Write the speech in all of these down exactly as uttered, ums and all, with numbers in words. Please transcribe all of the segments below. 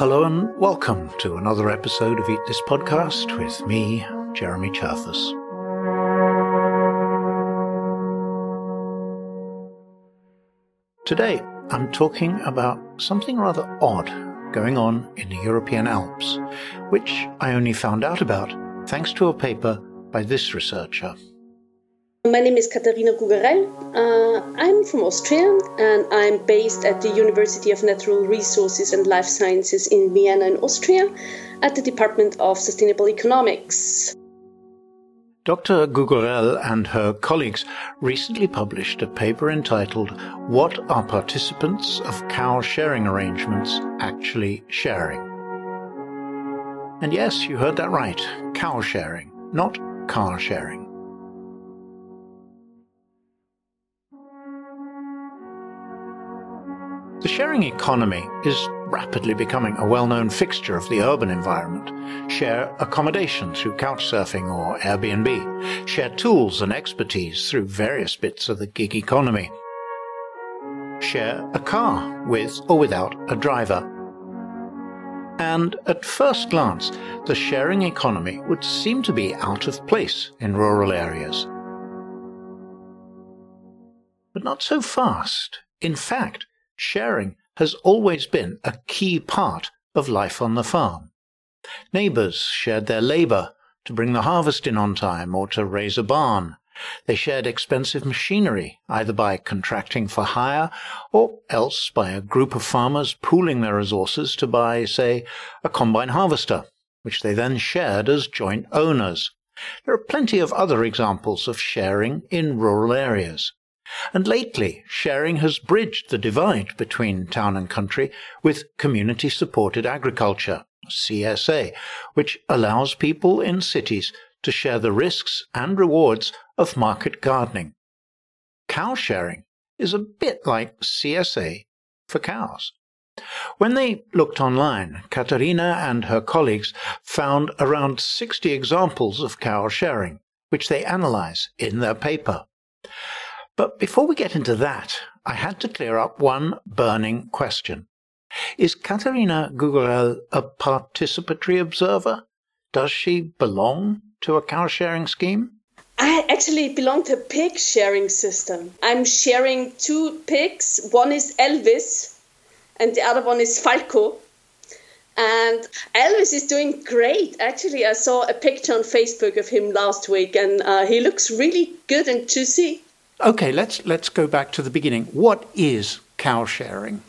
Hello and welcome to another episode of Eat This Podcast with me, Jeremy Charthas. Today, I'm talking about something rather odd going on in the European Alps, which I only found out about thanks to a paper by this researcher. My name is Katharina Gugerell. Uh, I'm from Austria and I'm based at the University of Natural Resources and Life Sciences in Vienna in Austria at the Department of Sustainable Economics. Doctor Gugerell and her colleagues recently published a paper entitled "What Are Participants of Cow Sharing Arrangements Actually Sharing?" And yes, you heard that right, cow sharing, not car sharing. The sharing economy is rapidly becoming a well-known fixture of the urban environment. Share accommodation through couchsurfing or Airbnb. Share tools and expertise through various bits of the gig economy. Share a car with or without a driver. And at first glance, the sharing economy would seem to be out of place in rural areas. But not so fast. In fact, sharing has always been a key part of life on the farm. Neighbours shared their labour to bring the harvest in on time or to raise a barn. They shared expensive machinery, either by contracting for hire or else by a group of farmers pooling their resources to buy, say, a combine harvester, which they then shared as joint owners. There are plenty of other examples of sharing in rural areas. And lately, sharing has bridged the divide between town and country with Community Supported Agriculture, C S A, which allows people in cities to share the risks and rewards of market gardening. Cow sharing is a bit like C S A for cows. When they looked online, Katharina and her colleagues found around sixty examples of cow sharing, which they analyze in their paper. But before we get into that, I had to clear up one burning question. Is Katharina Gugerell a participatory observer? Does she belong to a cow-sharing scheme? I actually belong to a pig-sharing system. I'm sharing two pigs. One is Elvis and the other one is Falco. And Elvis is doing great. Actually, I saw a picture on Facebook of him last week and uh, he looks really good and juicy. Okay, let's let's go back to the beginning. What is cow sharing?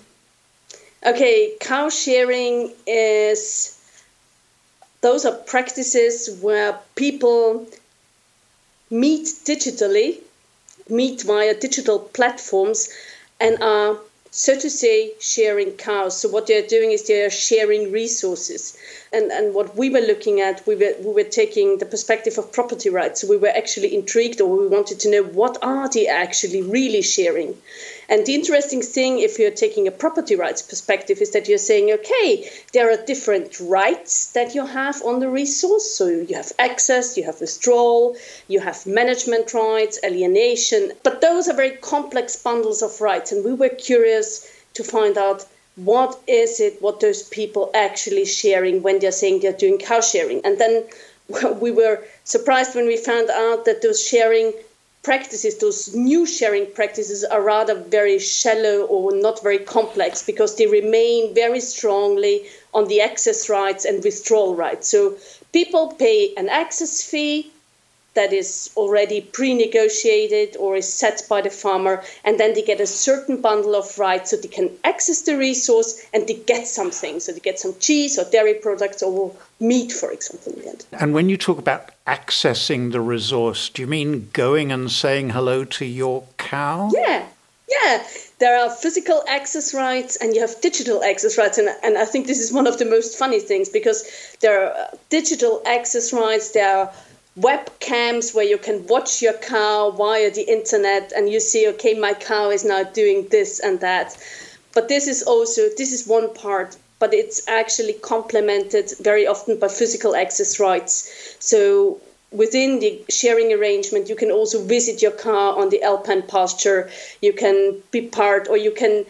Okay, cow sharing is, those are practices where people meet digitally, meet via digital platforms and are, so to say, sharing cows. So what they're doing is they're sharing resources. And and what we were looking at, we were we were taking the perspective of property rights. So we were actually intrigued, or we wanted to know, what are they actually really sharing? And the interesting thing, if you're taking a property rights perspective, is that you're saying, okay, there are different rights that you have on the resource. So you have access, you have withdrawal, you have management rights, alienation. But those are very complex bundles of rights. And we were curious to find out, what is it, what those people actually sharing when they're saying they're doing cow sharing? And then we were surprised when we found out that those sharing practices, those new sharing practices, are rather very shallow or not very complex, because they remain very strongly on the access rights and withdrawal rights. So people pay an access fee that is already pre-negotiated or is set by the farmer, and then they get a certain bundle of rights so they can access the resource and they get something. So they get some cheese or dairy products or meat, for example. And when you talk about accessing the resource, do you mean going and saying hello to your cow? Yeah, yeah. There are physical access rights and you have digital access rights. And, and I think this is one of the most funny things, because there are digital access rights, there are webcams where you can watch your cow via the internet and you see, okay, my cow is now doing this and that. But this is also, this is one part, but it's actually complemented very often by physical access rights. So within the sharing arrangement, you can also visit your cow on the alpine pasture. You can be part, or you can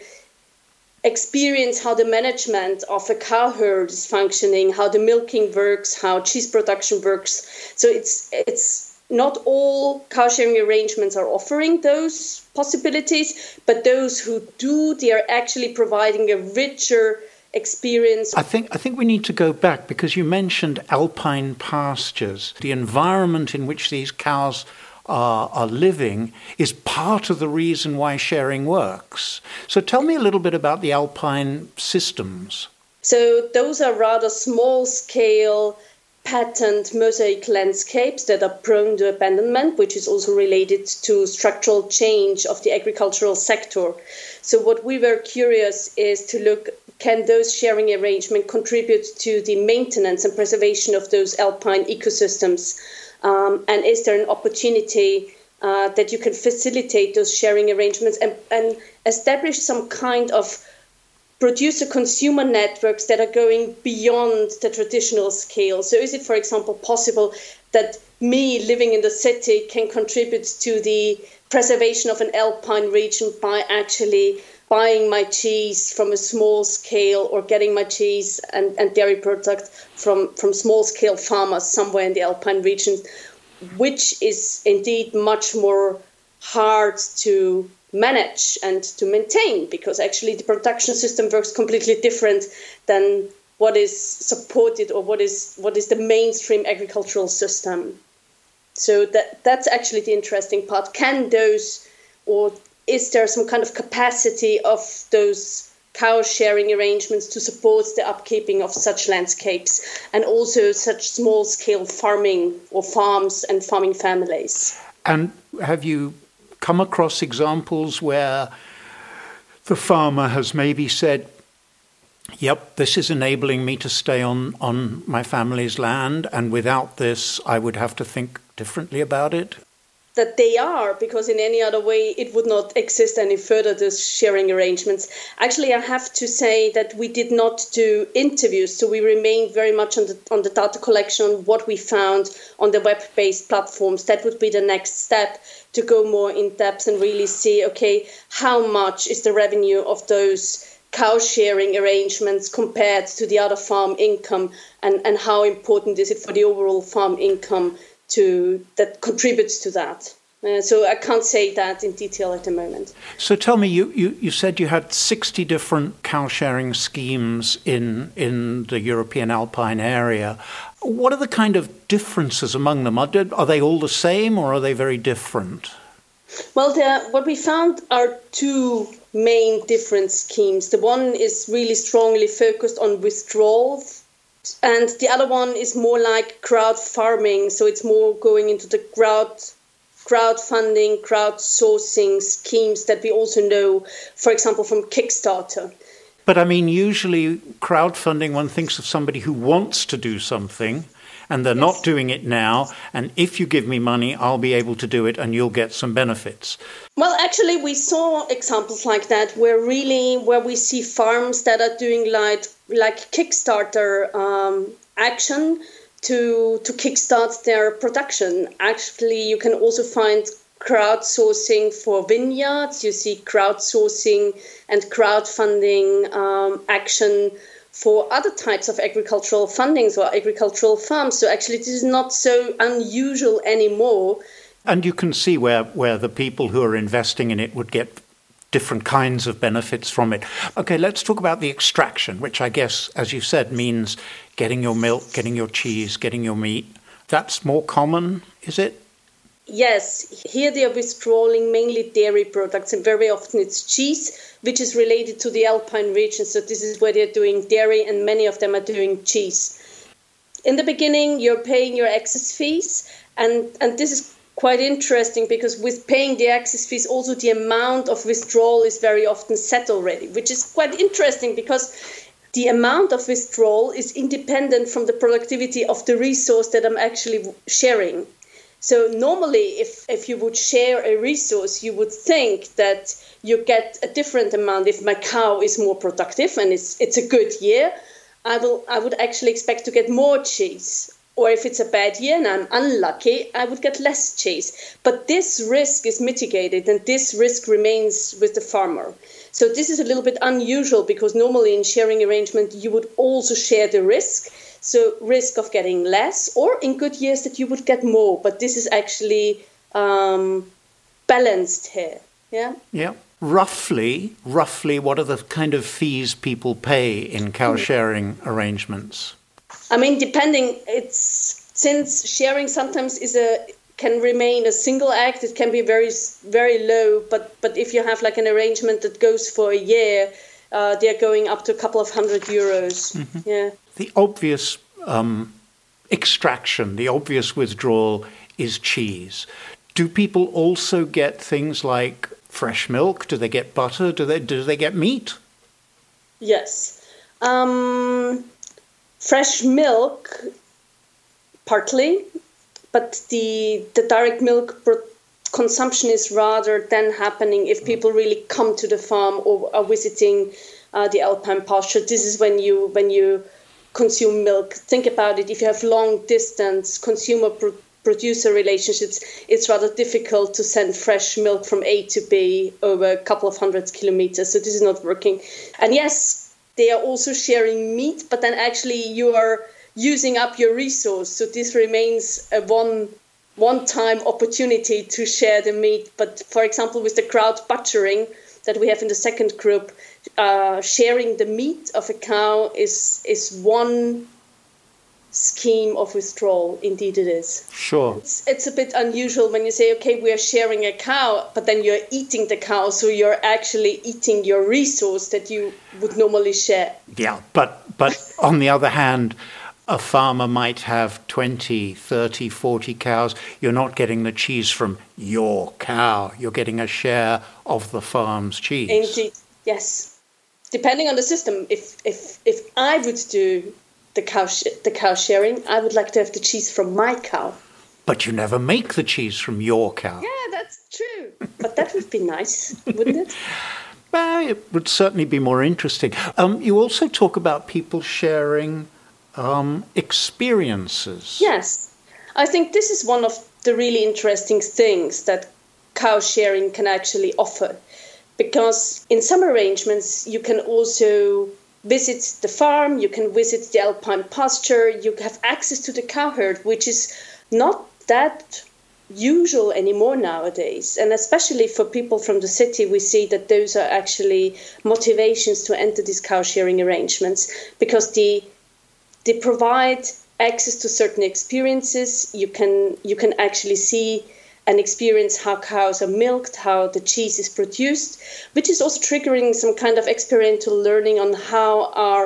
experience how the management of a cow herd is functioning, how the milking works, how cheese production works. So it's it's not all cow sharing arrangements are offering those possibilities, but those who do, they are actually providing a richer experience. I think I think we need to go back, because you mentioned alpine pastures. The environment in which these cows are, are living is part of the reason why sharing works. So tell me a little bit about the alpine systems. So those are rather small scale patterned mosaic landscapes that are prone to abandonment, which is also related to structural change of the agricultural sector. So what we were curious is to look, can those sharing arrangements contribute to the maintenance and preservation of those alpine ecosystems? Um, and is there an opportunity uh, that you can facilitate those sharing arrangements and, and establish some kind of producer-consumer networks that are going beyond the traditional scale? So is it, for example, possible that me living in the city can contribute to the preservation of an alpine region by actually buying my cheese from a small scale, or getting my cheese and, and dairy products from, from small-scale farmers somewhere in the alpine region, which is indeed much more hard to manage and to maintain, because actually the production system works completely different than what is supported or what is what is the mainstream agricultural system. So that that's actually the interesting part. Can those, or is there some kind of capacity of those cow sharing arrangements to support the upkeeping of such landscapes and also such small scale farming or farms and farming families? And have you come across examples where the farmer has maybe said, yep, this is enabling me to stay on, on my family's land, and without this I would have to think differently about it? That they are, because in any other way it would not exist any further, those sharing arrangements. Actually, I have to say that we did not do interviews, so we remained very much on the, on the data collection, on what we found on the web-based platforms. That would be the next step, to go more in depth and really see, okay, how much is the revenue of those cow sharing arrangements compared to the other farm income, and, and how important is it for the overall farm income to that contributes to that. Uh, so I can't say that in detail at the moment. So tell me, you, you, you said you had sixty different cow sharing schemes in in the European Alpine area. What are the kind of differences among them? Are, are they all the same, or are they very different? Well, the, what we found are two main different schemes. The one is really strongly focused on withdrawal, and the other one is more like crowd farming, so it's more going into the crowd crowdfunding, crowdsourcing schemes that we also know, for example, from Kickstarter. But I mean, usually crowdfunding, one thinks of somebody who wants to do something and they're yes. not doing it now, and if you give me money, I'll be able to do it and you'll get some benefits. Well, actually, we saw examples like that where really where we see farms that are doing like, like Kickstarter um, action to, to kickstart their production. Actually, you can also find crowdsourcing for vineyards. You see crowdsourcing and crowdfunding um, action for other types of agricultural fundings or agricultural farms. So actually, this is not so unusual anymore. And you can see where, where the people who are investing in it would get different kinds of benefits from it. Okay, let's talk about the extraction, which I guess, as you said, means getting your milk, getting your cheese, getting your meat. That's more common, is it? Yes, here they are withdrawing mainly dairy products, and very often it's cheese, which is related to the Alpine region. So this is where they're doing dairy, and many of them are doing cheese. In the beginning, you're paying your access fees, and, and this is quite interesting, because with paying the access fees, also the amount of withdrawal is very often set already, which is quite interesting, because the amount of withdrawal is independent from the productivity of the resource that I'm actually sharing. So normally, if, if you would share a resource, you would think that you get a different amount. If my cow is more productive and it's it's a good year, I will I would actually expect to get more cheese. Or if it's a bad year and I'm unlucky, I would get less cheese. But this risk is mitigated, and this risk remains with the farmer. So this is a little bit unusual, because normally in sharing arrangement, you would also share the risk. So risk of getting less, or in good years that you would get more. But this is actually um, balanced here. Yeah. Yeah. Roughly, roughly, what are the kind of fees people pay in cow sharing arrangements? I mean, depending, it's since sharing sometimes is a can remain a single act, it can be very, very low. But but if you have like an arrangement that goes for a year, uh, they're going up to a couple of hundred euros. Mm-hmm. Yeah. The obvious um, extraction, the obvious withdrawal is cheese. Do people also get things like fresh milk? Do they get butter? Do they do they get meat? Yes. Um... Fresh milk, partly, but the the direct milk consumption is rather than happening if people really come to the farm or are visiting uh, the alpine pasture. This is when you when you consume milk. Think about it. If you have long distance consumer pro- producer relationships, it's rather difficult to send fresh milk from A to B over a couple of hundred kilometers. So this is not working. And yes, they are also sharing meat, but then actually you are using up your resource. So this remains a one, one-time opportunity to share the meat. But for example, with the crowd butchering that we have in the second group, uh, sharing the meat of a cow is is one scheme of withdrawal. Indeed it is. Sure. It's, it's a bit unusual when you say, okay, we are sharing a cow, but then you're eating the cow, so you're actually eating your resource that you would normally share. Yeah, but but on the other hand, a farmer might have twenty, thirty, forty cows. You're not getting the cheese from your cow. You're getting a share of the farm's cheese. Indeed, yes. Depending on the system, if if if I would do The cow, sh- the cow sharing, I would like to have the cheese from my cow. But you never make the cheese from your cow. Yeah, that's true. But that would be nice, wouldn't it? Well, it would certainly be more interesting. Um, you also talk about people sharing um, experiences. Yes. I think this is one of the really interesting things that cow sharing can actually offer. Because in some arrangements, you can also visit the farm, you can visit the alpine pasture, you have access to the cow herd, which is not that usual anymore nowadays. And especially for people from the city, we see that those are actually motivations to enter these cow sharing arrangements, because they, they provide access to certain experiences. You can, you can actually see and experience how cows are milked, how the cheese is produced, which is also triggering some kind of experiential learning on how our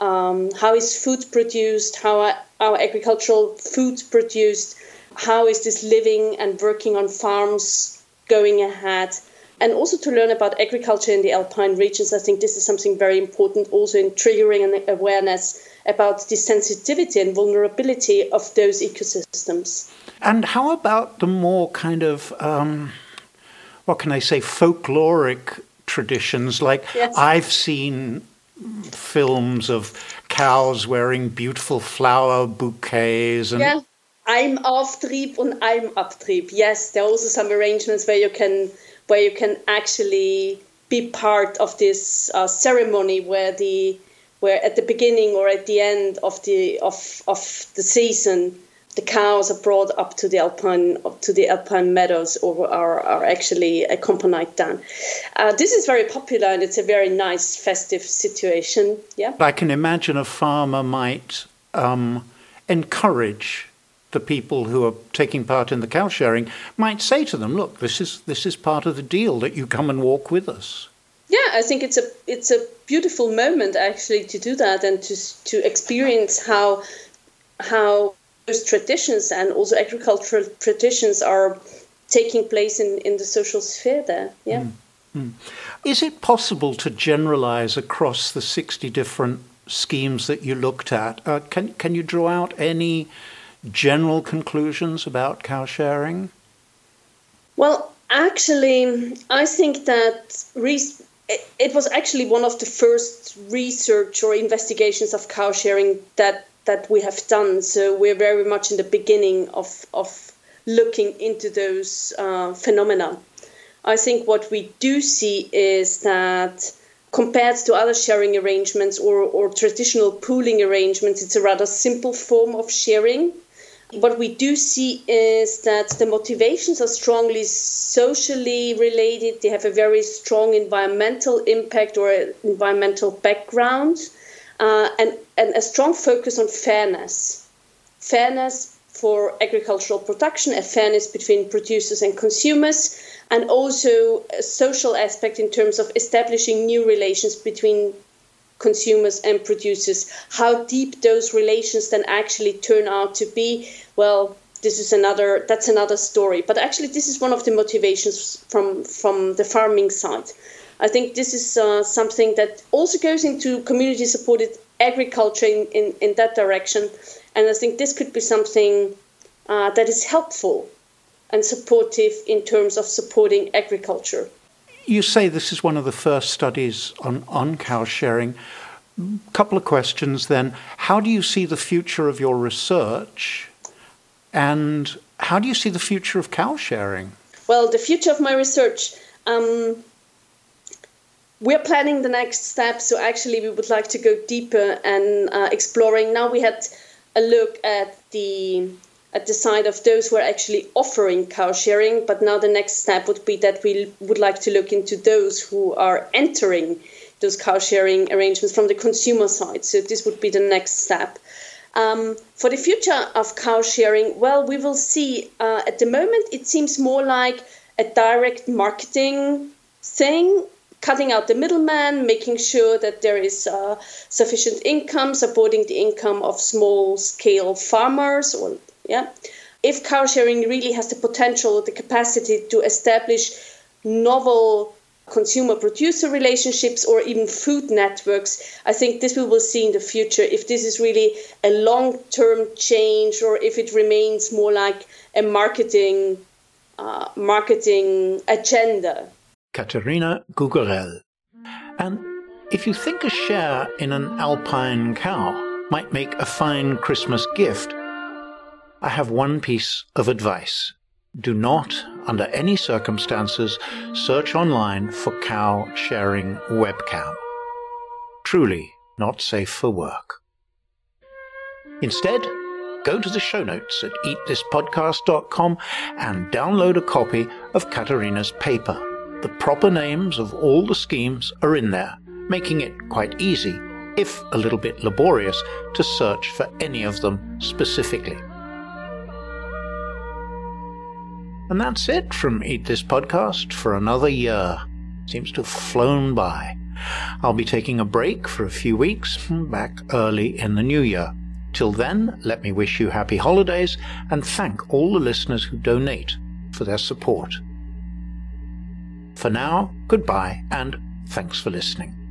um, how is food produced, how our, our agricultural food produced, how is this living and working on farms going ahead, and also to learn about agriculture in the alpine regions. I think this is something very important also in triggering an awareness about the sensitivity and vulnerability of those ecosystems. And how about the more kind of, um, what can I say, folkloric traditions? Like, yes. I've seen films of cows wearing beautiful flower bouquets. And yeah, I'm Auftrieb and I'm Abtrieb. Yes, there are also some arrangements where you can where you can actually be part of this uh, ceremony where the where at the beginning or at the end of the of of the season, the cows are brought up to the alpine, up to the alpine meadows, or are, are actually accompanied down. Uh, this is very popular, and it's a very nice festive situation. Yeah, I can imagine a farmer might um, encourage the people who are taking part in the cow sharing. Might say to them, "Look, this is this is part of the deal that you come and walk with us." Yeah, I think it's a it's a beautiful moment actually to do that and to to experience how how. Those traditions and also agricultural traditions are taking place in, in the social sphere there, yeah. Mm-hmm. Is it possible to generalize across the sixty different schemes that you looked at? Uh, can, can you draw out any general conclusions about cow sharing? Well, actually, I think that re- it was actually one of the first research or investigations of cow sharing that that we have done. So we're very much in the beginning of, of looking into those uh, phenomena. I think what we do see is that compared to other sharing arrangements or, or traditional pooling arrangements, it's a rather simple form of sharing. What we do see is that the motivations are strongly socially related. They have a very strong environmental impact or environmental background, uh, and, and a strong focus on fairness. Fairness for agricultural production, a fairness between producers and consumers, and also a social aspect in terms of establishing new relations between consumers and producers. How deep those relations then actually turn out to be, well, this is another, that's another story. But actually, this is one of the motivations from, from the farming side. I think this is uh, something that also goes into community-supported agriculture in, in, in that direction. And I think this could be something uh, that is helpful and supportive in terms of supporting agriculture. You say this is one of the first studies on, on cow sharing. Couple of questions then. How do you see the future of your research? And how do you see the future of cow sharing? Well, the future of my research, um, we're planning the next step. So actually, we would like to go deeper and uh, exploring. Now we had a look at the at the side of those who are actually offering cow sharing, but now the next step would be that we would like to look into those who are entering those cow sharing arrangements from the consumer side. So this would be the next step. Um, for the future of cow sharing, well, we will see. Uh, at the moment, it seems more like a direct marketing thing, cutting out the middleman, making sure that there is uh, sufficient income, supporting the income of small-scale farmers or Yeah, if cow sharing really has the potential, the capacity to establish novel consumer-producer relationships or even food networks, I think this we will see in the future. If this is really a long-term change or if it remains more like a marketing, uh, marketing agenda. Katharina Gugerell. And if you think a share in an alpine cow might make a fine Christmas gift, I have one piece of advice. Do not, under any circumstances, search online for cow sharing webcam. Truly not safe for work. Instead, go to the show notes at eat this podcast dot com and download a copy of Katharina's paper. The proper names of all the schemes are in there, making it quite easy, if a little bit laborious, to search for any of them specifically. And that's it from Eat This Podcast for another year. Seems to have flown by. I'll be taking a break for a few weeks, back early in the new year. Till then, let me wish you happy holidays and thank all the listeners who donate for their support. For now, goodbye and thanks for listening.